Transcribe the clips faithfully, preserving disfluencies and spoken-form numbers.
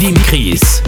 Dimitris.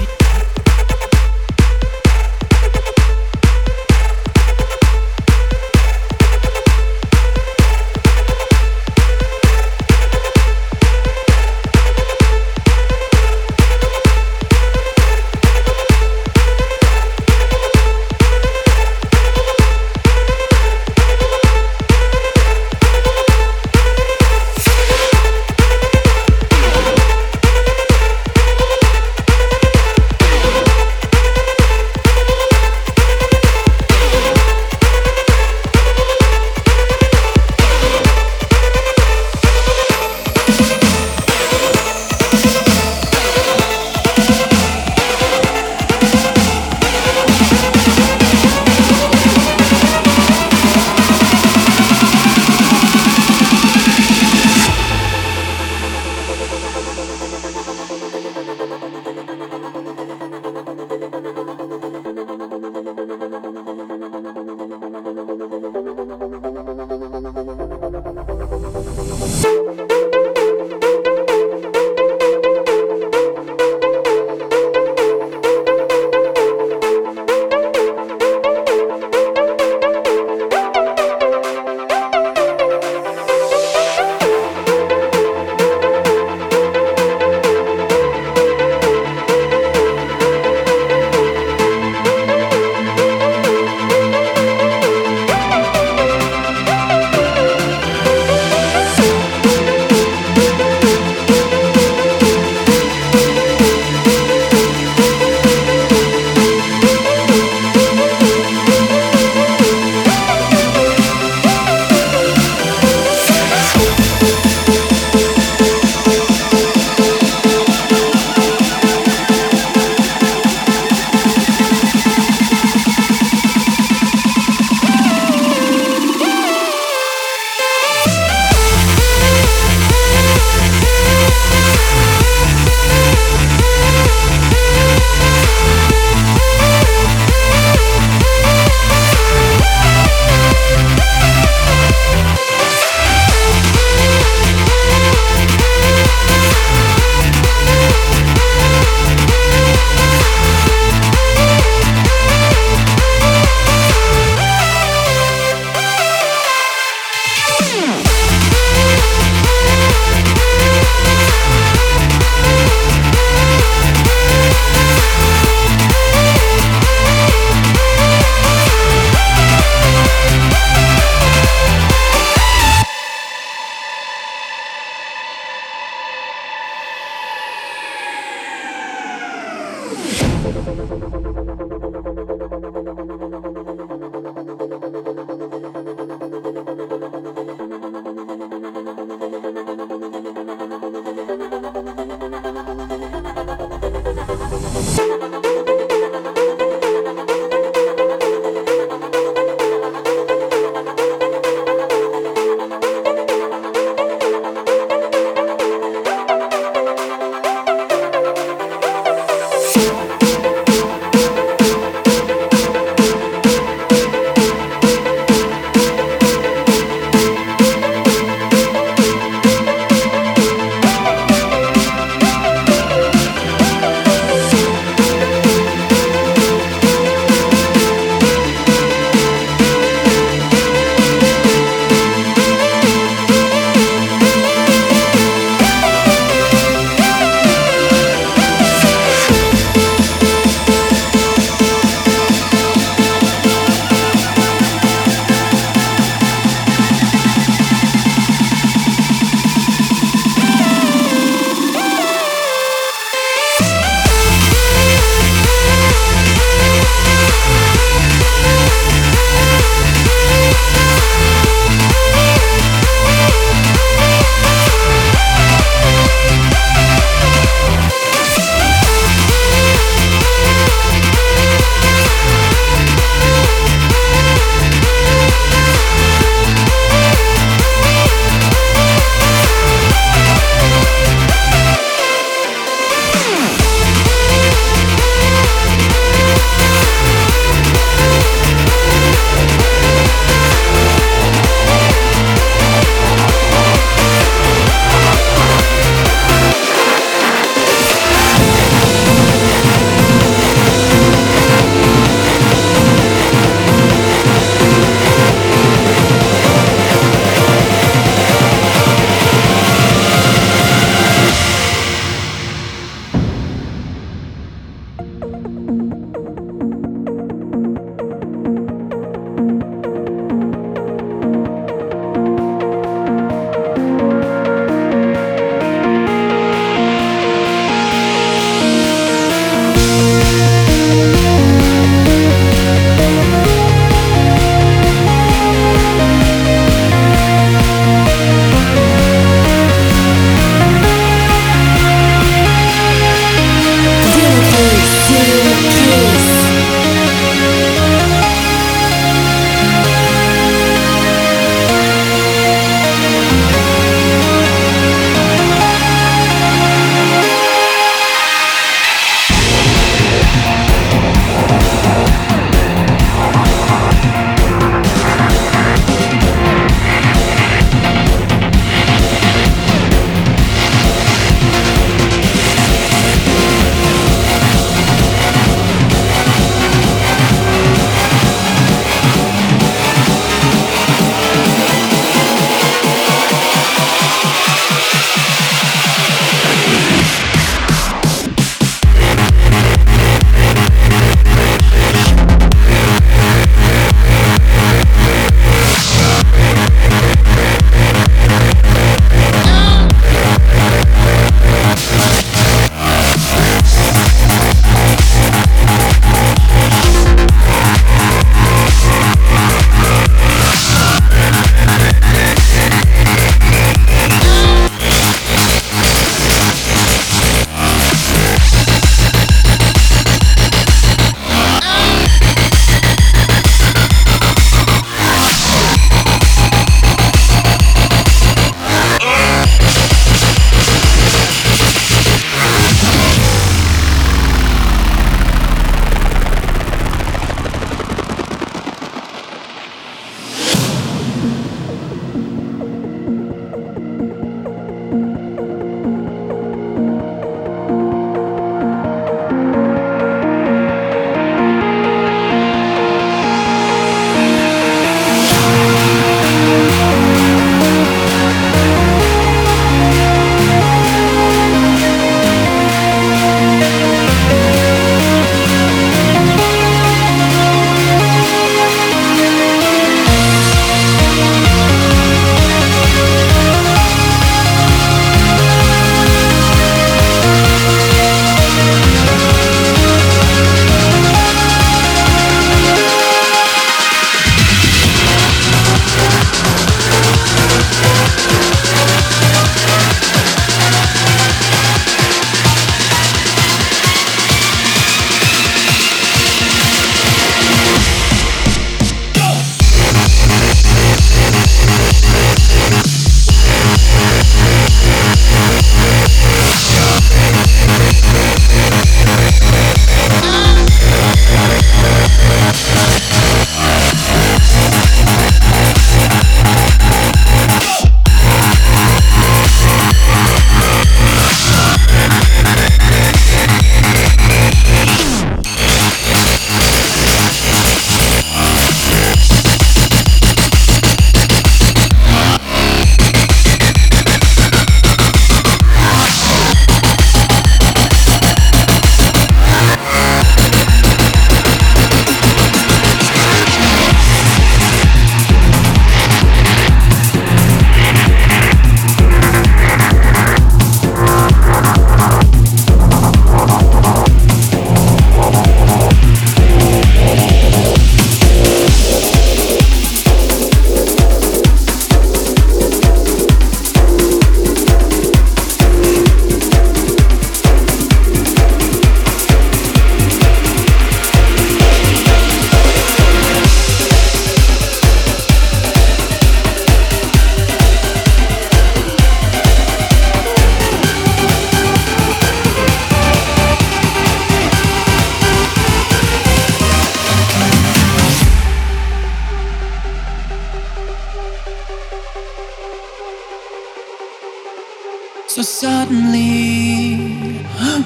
Suddenly,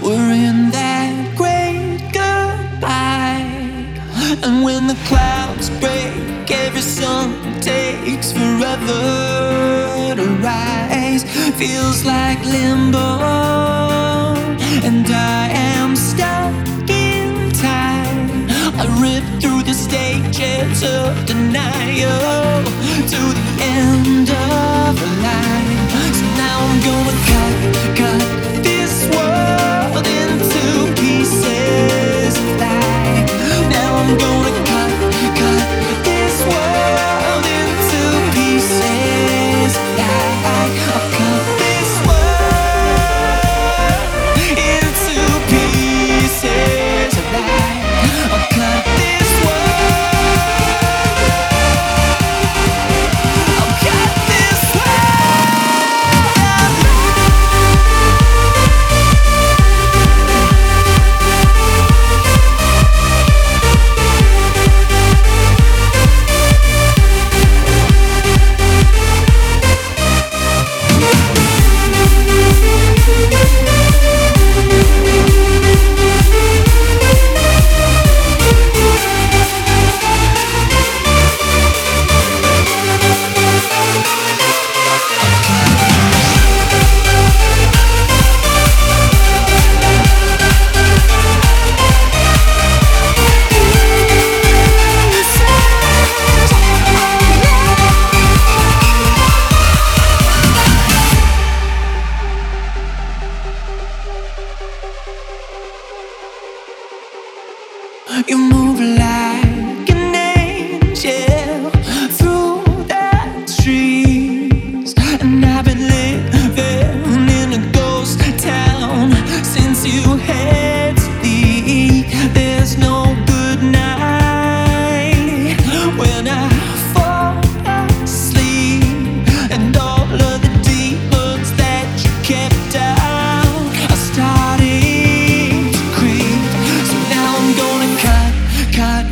we're in that great goodbye. And when the clouds break, every sun takes forever to rise. Feels like limbo, and I am stuck in time. I rip through the stages of denial to the end of the line. So now I'm going cut, cut this world into pieces of light. Now I'm gonna cut, cut this world into pieces of light. I'll cut this world into pieces of light. I'll cut this world. I'll cut this world. You move like an angel through the trees, and I've been living in a ghost town since you had to leave. There's no good night when I fall asleep, and all of the demons that you kept out are starting to creep. So now I'm gonna cut, cut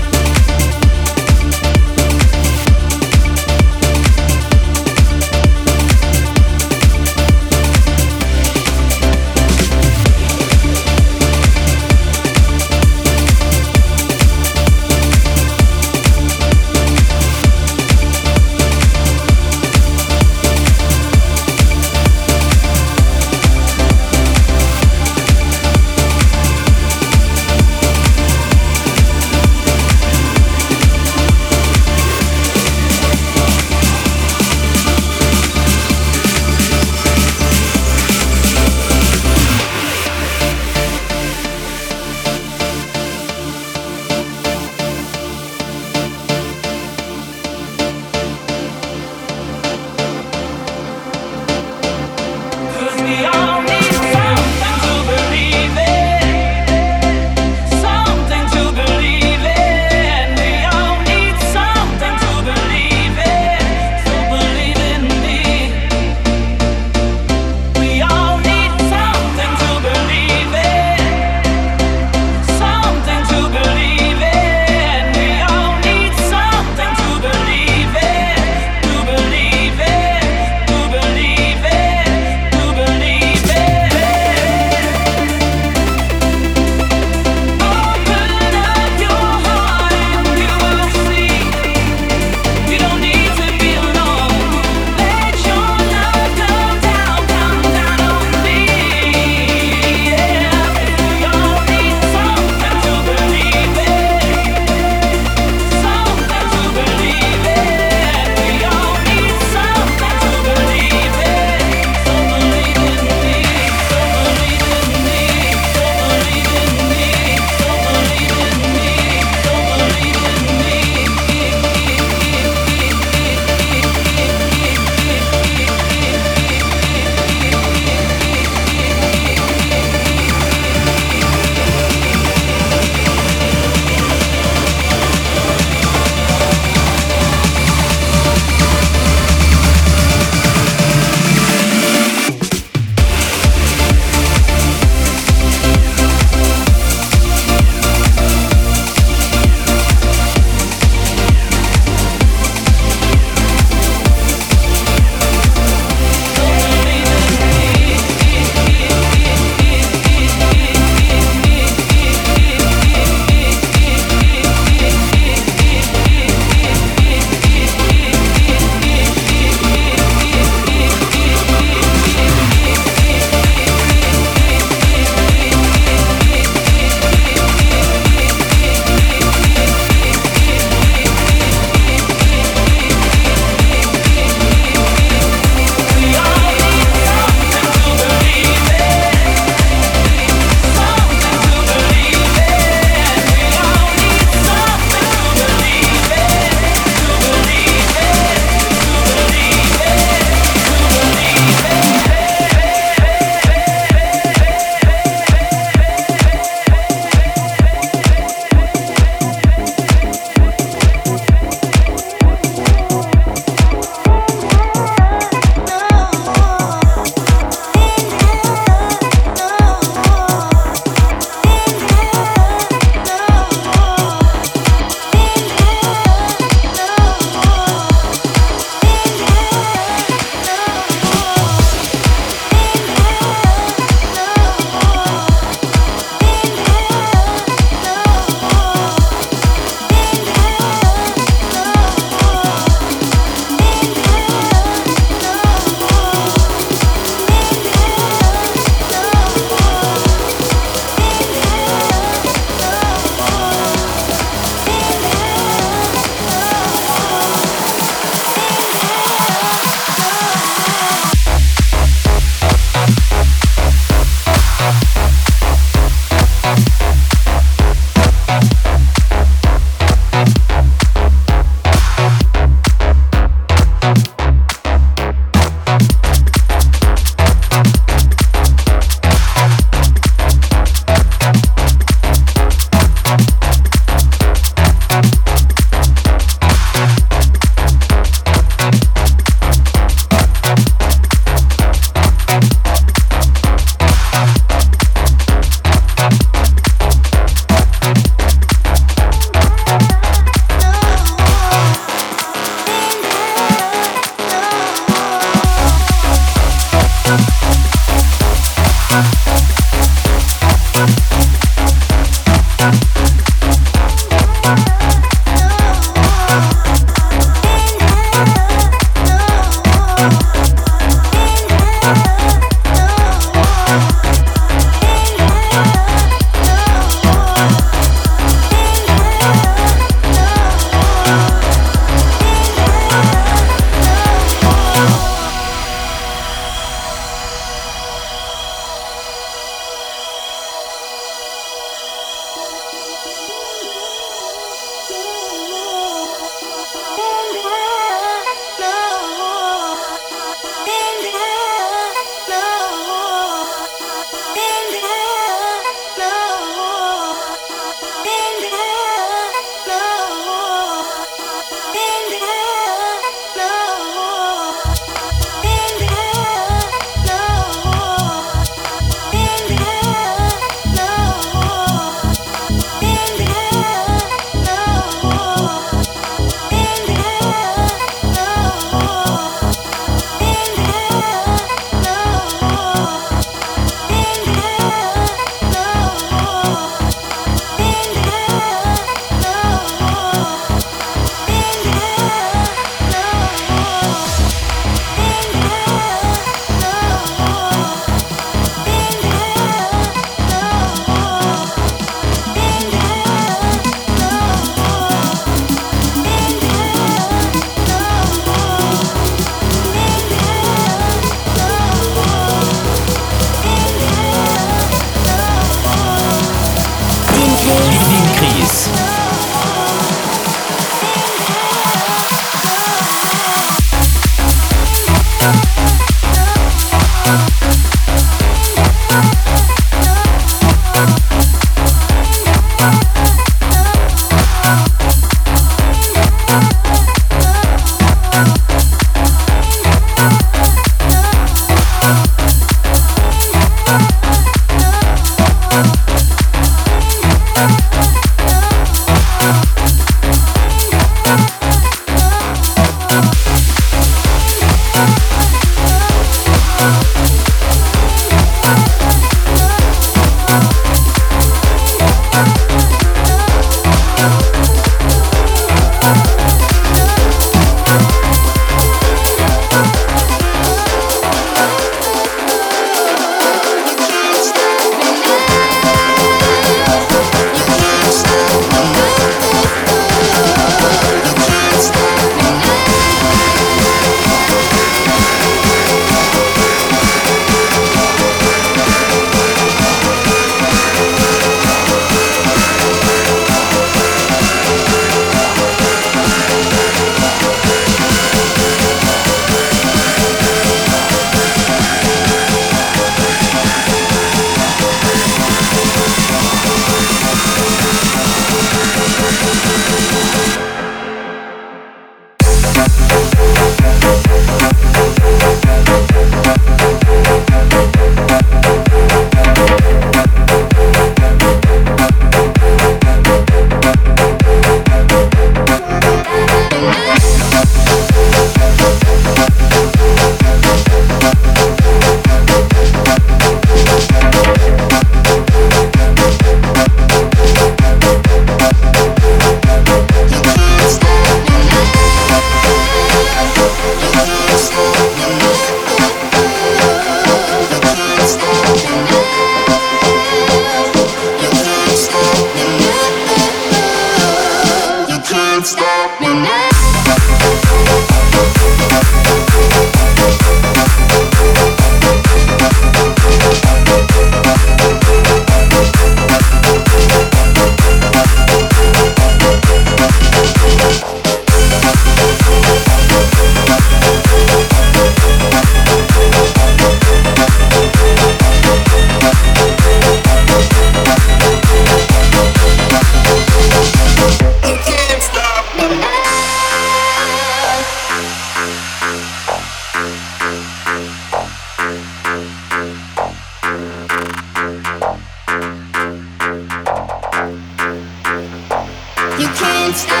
I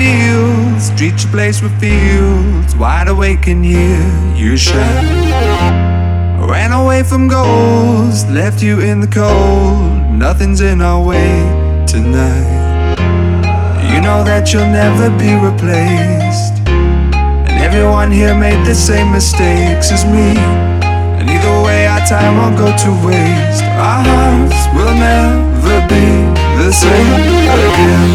feels, treat your place with fields, wide awake in here, you shine. Ran away from goals, left you in the cold, nothing's in our way tonight. You know that you'll never be replaced, and everyone here made the same mistakes as me. And either way our time won't go to waste, our hearts will never be the same again.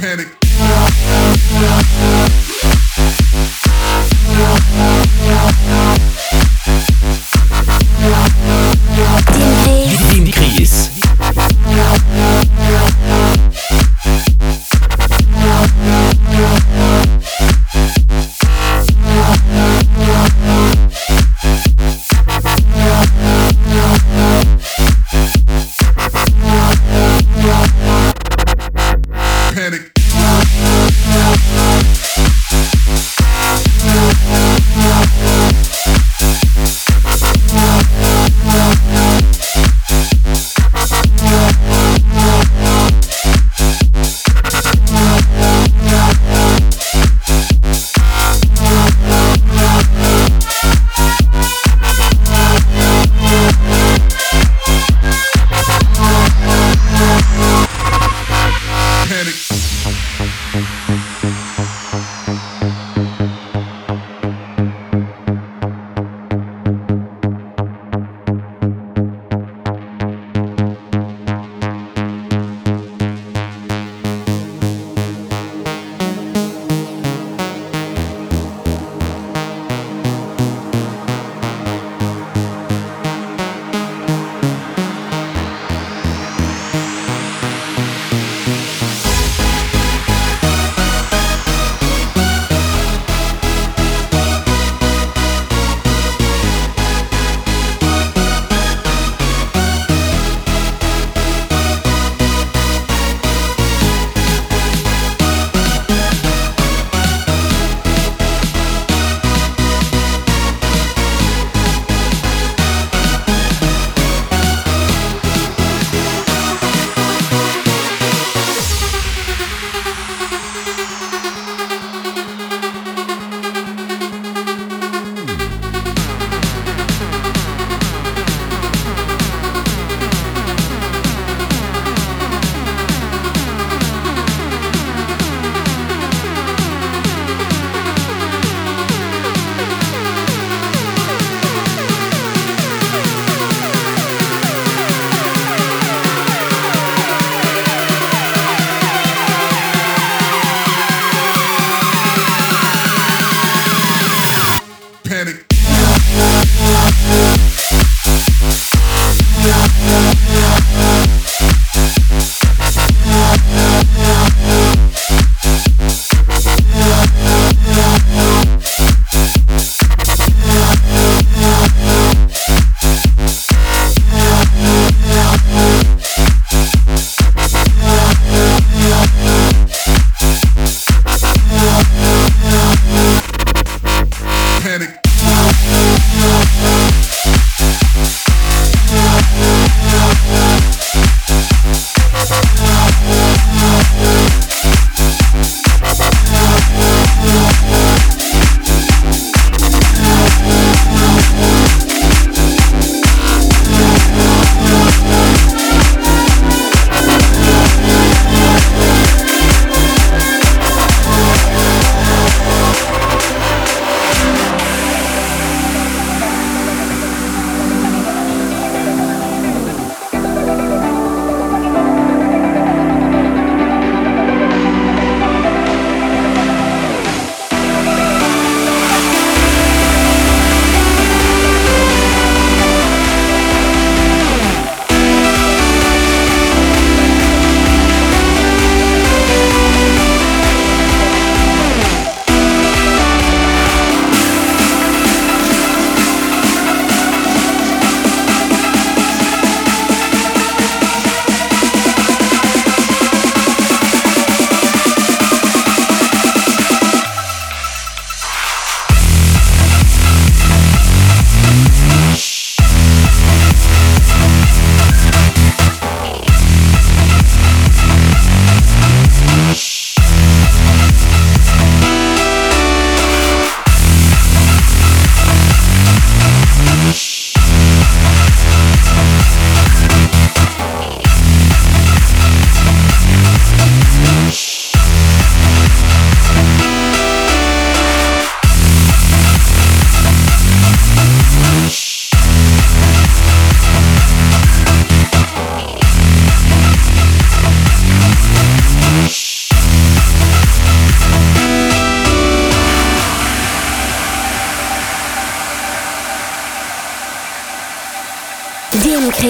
Panic.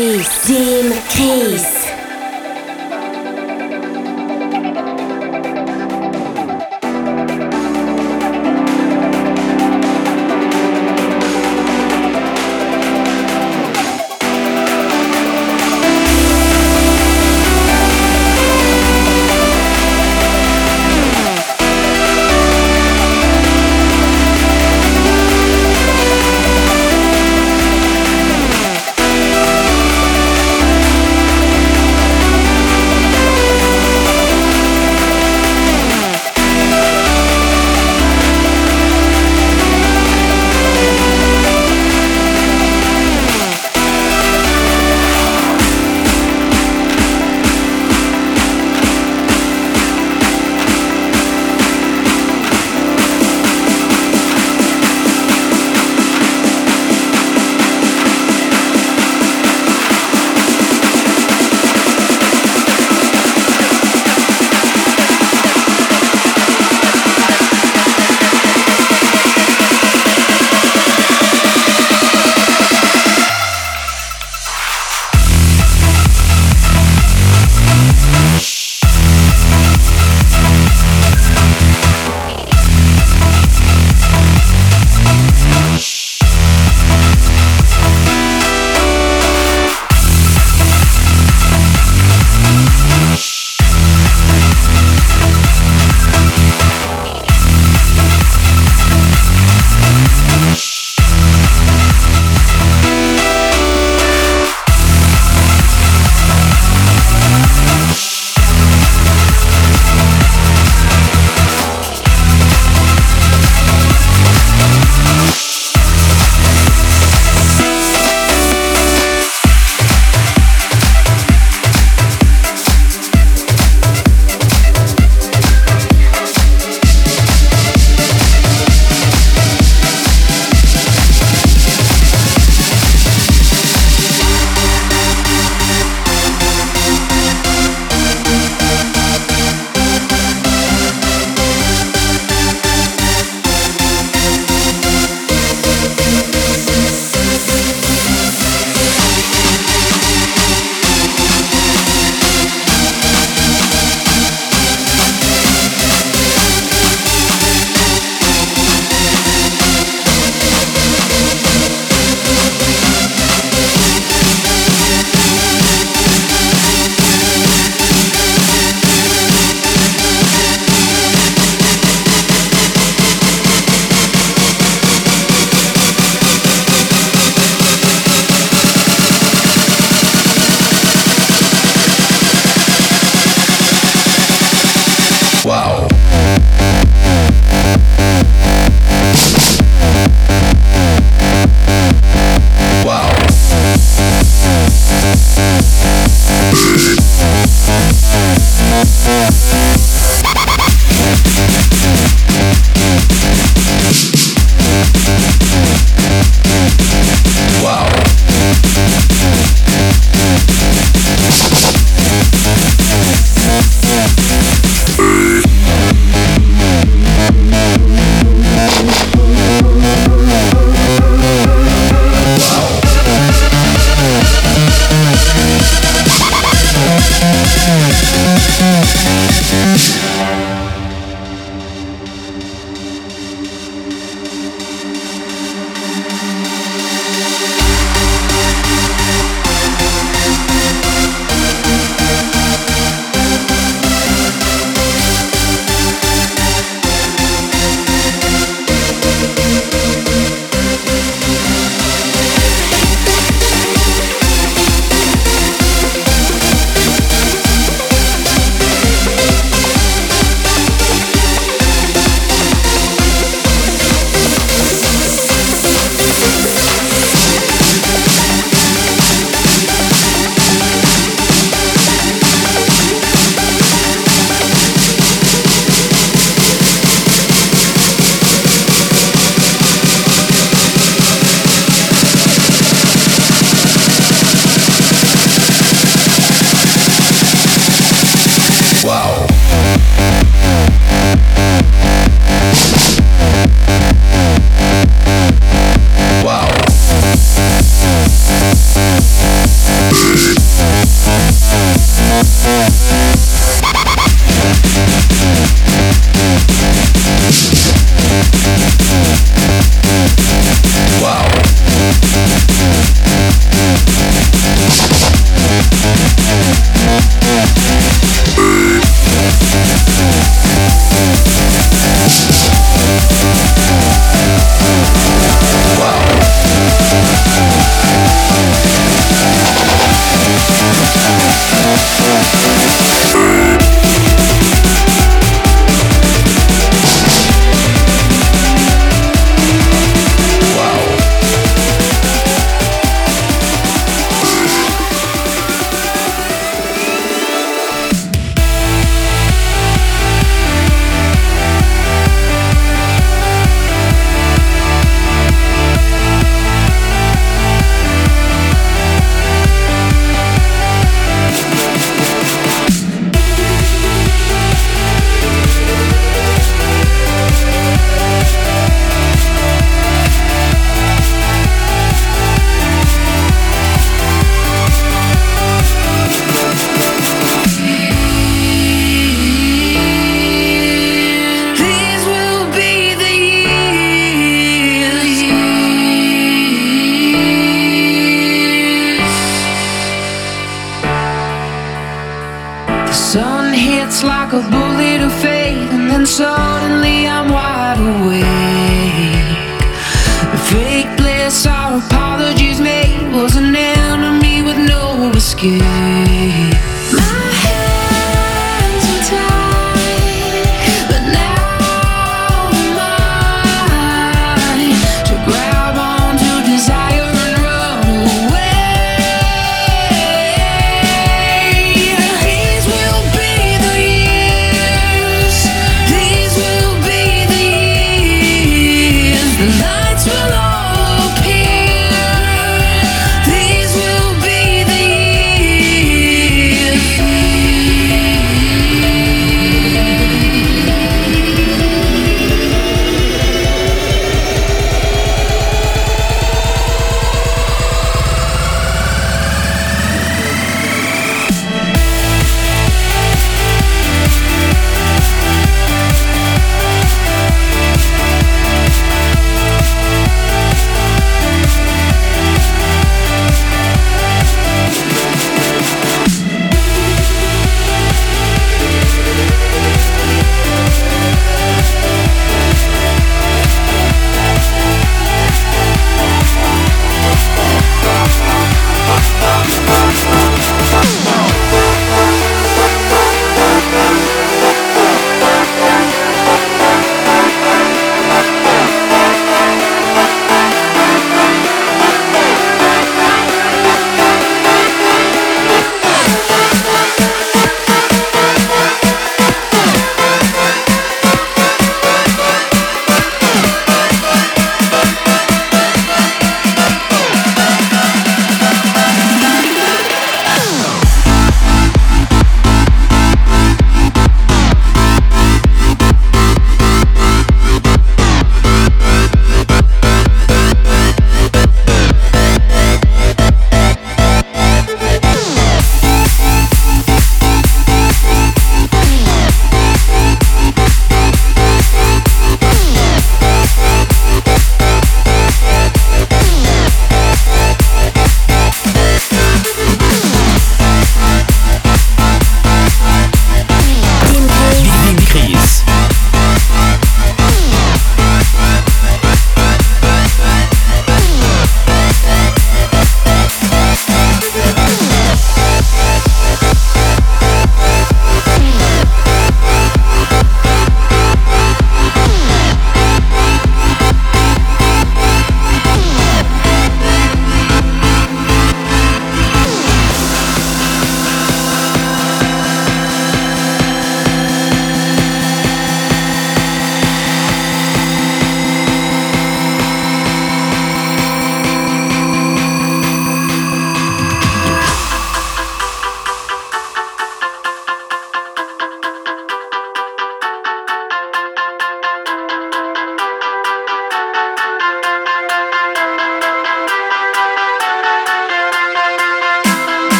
Chris, Team Chris. Wow.